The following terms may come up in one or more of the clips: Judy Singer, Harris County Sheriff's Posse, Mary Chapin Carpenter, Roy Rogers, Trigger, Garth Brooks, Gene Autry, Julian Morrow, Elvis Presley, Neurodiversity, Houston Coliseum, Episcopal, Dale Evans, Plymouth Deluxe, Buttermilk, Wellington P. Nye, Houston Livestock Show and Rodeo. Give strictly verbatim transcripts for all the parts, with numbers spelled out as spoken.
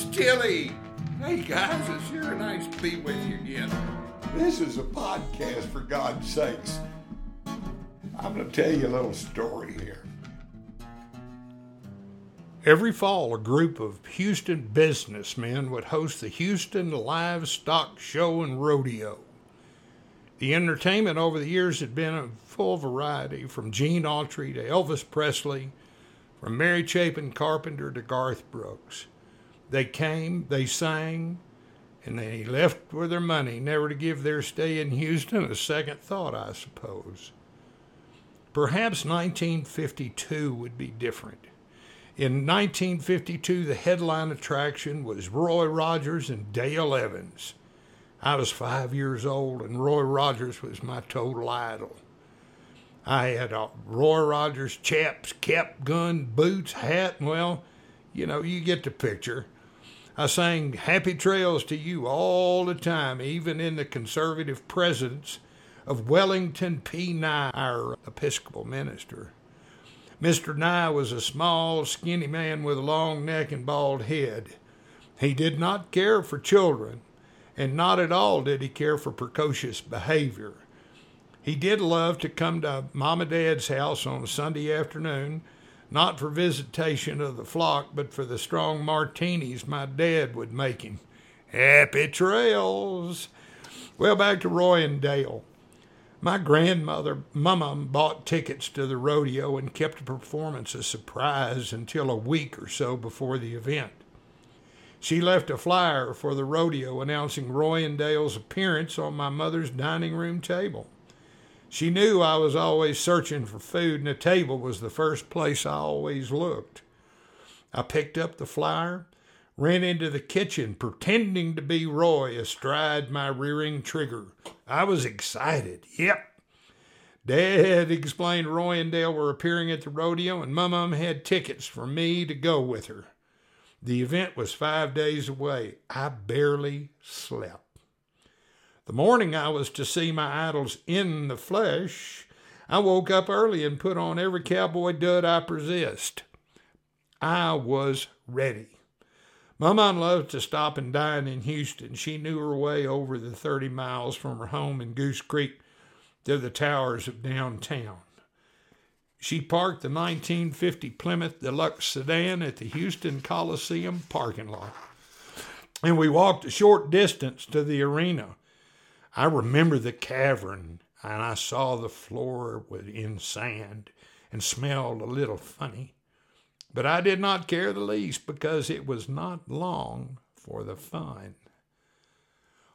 It's Chili. Hey guys, it's sure nice to be with you again. This is a podcast, for God's sakes. I'm going to tell you a little story here. Every fall, a group of Houston businessmen would host the Houston Livestock Show and Rodeo. The entertainment over the years had been a full variety, from Gene Autry to Elvis Presley, from Mary Chapin Carpenter to Garth Brooks. They came, they sang, and they left with their money, never to give their stay in Houston a second thought, I suppose. Perhaps nineteen fifty-two would be different. In nineteen fifty-two, the headline attraction was Roy Rogers and Dale Evans. I was five years old, and Roy Rogers was my total idol. I had a Roy Rogers chaps, cap, gun, boots, hat, and well, you know, you get the picture. I sang Happy Trails to You all the time, even in the conservative presence of Wellington P. Nye, our Episcopal minister. Mister Nye was a small, skinny man with a long neck and bald head. He did not care for children, and not at all did he care for precocious behavior. He did love to come to Mom and Dad's house on a Sunday afternoon, not for visitation of the flock, but for the strong martinis my dad would make him. Happy trails! Well, back to Roy and Dale. My grandmother, Mama, bought tickets to the rodeo and kept the performance a surprise until a week or so before the event. She left a flyer for the rodeo announcing Roy and Dale's appearance on my mother's dining room table. She knew I was always searching for food, and a table was the first place I always looked. I picked up the flyer, ran into the kitchen, pretending to be Roy astride my rearing Trigger. I was excited. Yep. Dad explained Roy and Dale were appearing at the rodeo, and Mum had tickets for me to go with her. The event was five days away. I barely slept. The morning I was to see my idols in the flesh, I woke up early and put on every cowboy dud I possessed. I was ready. My mom loved to stop and dine in Houston. She knew her way over the thirty miles from her home in Goose Creek to the towers of downtown. She parked the nineteen fifty Plymouth Deluxe sedan at the Houston Coliseum parking lot, and we walked a short distance to the arena. I remember the cavern, and I saw the floor was in sand and smelled a little funny. But I did not care the least, because it was not long for the fun.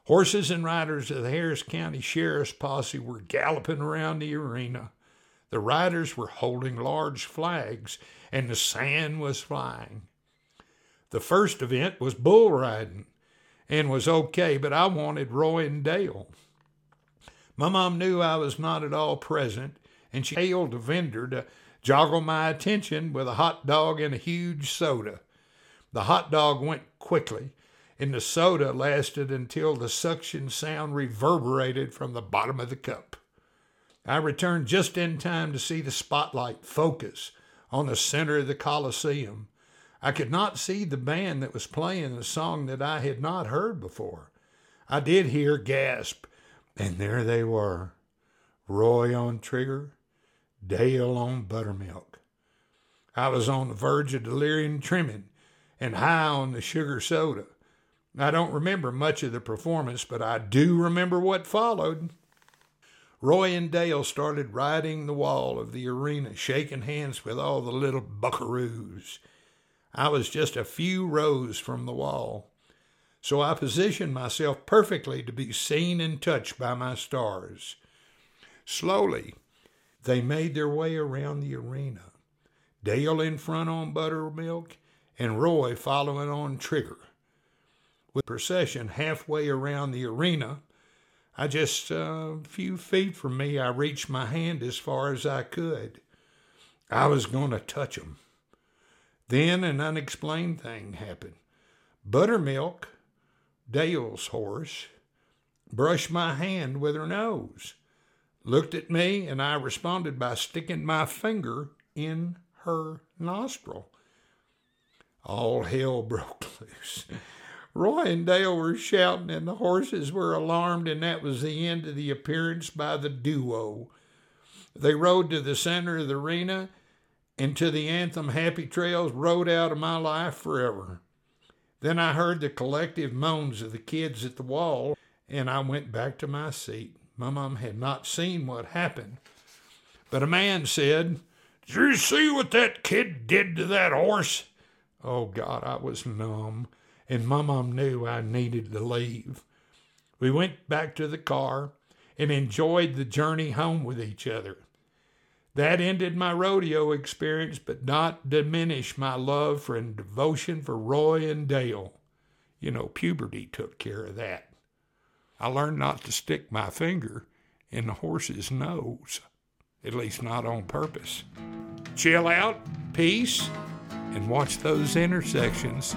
Horses and riders of the Harris County Sheriff's Posse were galloping around the arena. The riders were holding large flags, and the sand was flying. The first event was bull riding, and was okay, but I wanted Roy and Dale. My mom knew I was not at all present, and she hailed a vendor to joggle my attention with a hot dog and a huge soda. The hot dog went quickly, and the soda lasted until the suction sound reverberated from the bottom of the cup. I returned just in time to see the spotlight focus on the center of the Coliseum. I could not see the band that was playing a song that I had not heard before. I did hear gasp, and there they were. Roy on Trigger, Dale on Buttermilk. I was on the verge of delirium tremens and high on the sugar soda. I don't remember much of the performance, but I do remember what followed. Roy and Dale started riding the wall of the arena, shaking hands with all the little buckaroos. I was just a few rows from the wall, so I positioned myself perfectly to be seen and touched by my stars. Slowly, they made their way around the arena, Dale in front on Buttermilk, and Roy following on Trigger. With the procession halfway around the arena, I just a uh, few feet from me, I reached my hand as far as I could. I was going to touch them. Then an unexplained thing happened. Buttermilk, Dale's horse, brushed my hand with her nose, looked at me, and I responded by sticking my finger in her nostril. all hell broke loose. Roy and Dale were shouting, and the horses were alarmed, and that was the end of the appearance by the duo. They rode to the center of the arena, and to the anthem, Happy Trails, rode out of my life forever. Then I heard the collective moans of the kids at the wall, and I went back to my seat. My mom had not seen what happened, but a man said, "Did you see what that kid did to that horse?" Oh, God, I was numb. And my mom knew I needed to leave. We went back to the car and enjoyed the journey home with each other. That ended my rodeo experience, but not diminish my love for and devotion for Roy and Dale. You know, puberty took care of that. I learned not to stick my finger in the horse's nose, at least not on purpose. Chill out, peace, and watch those intersections.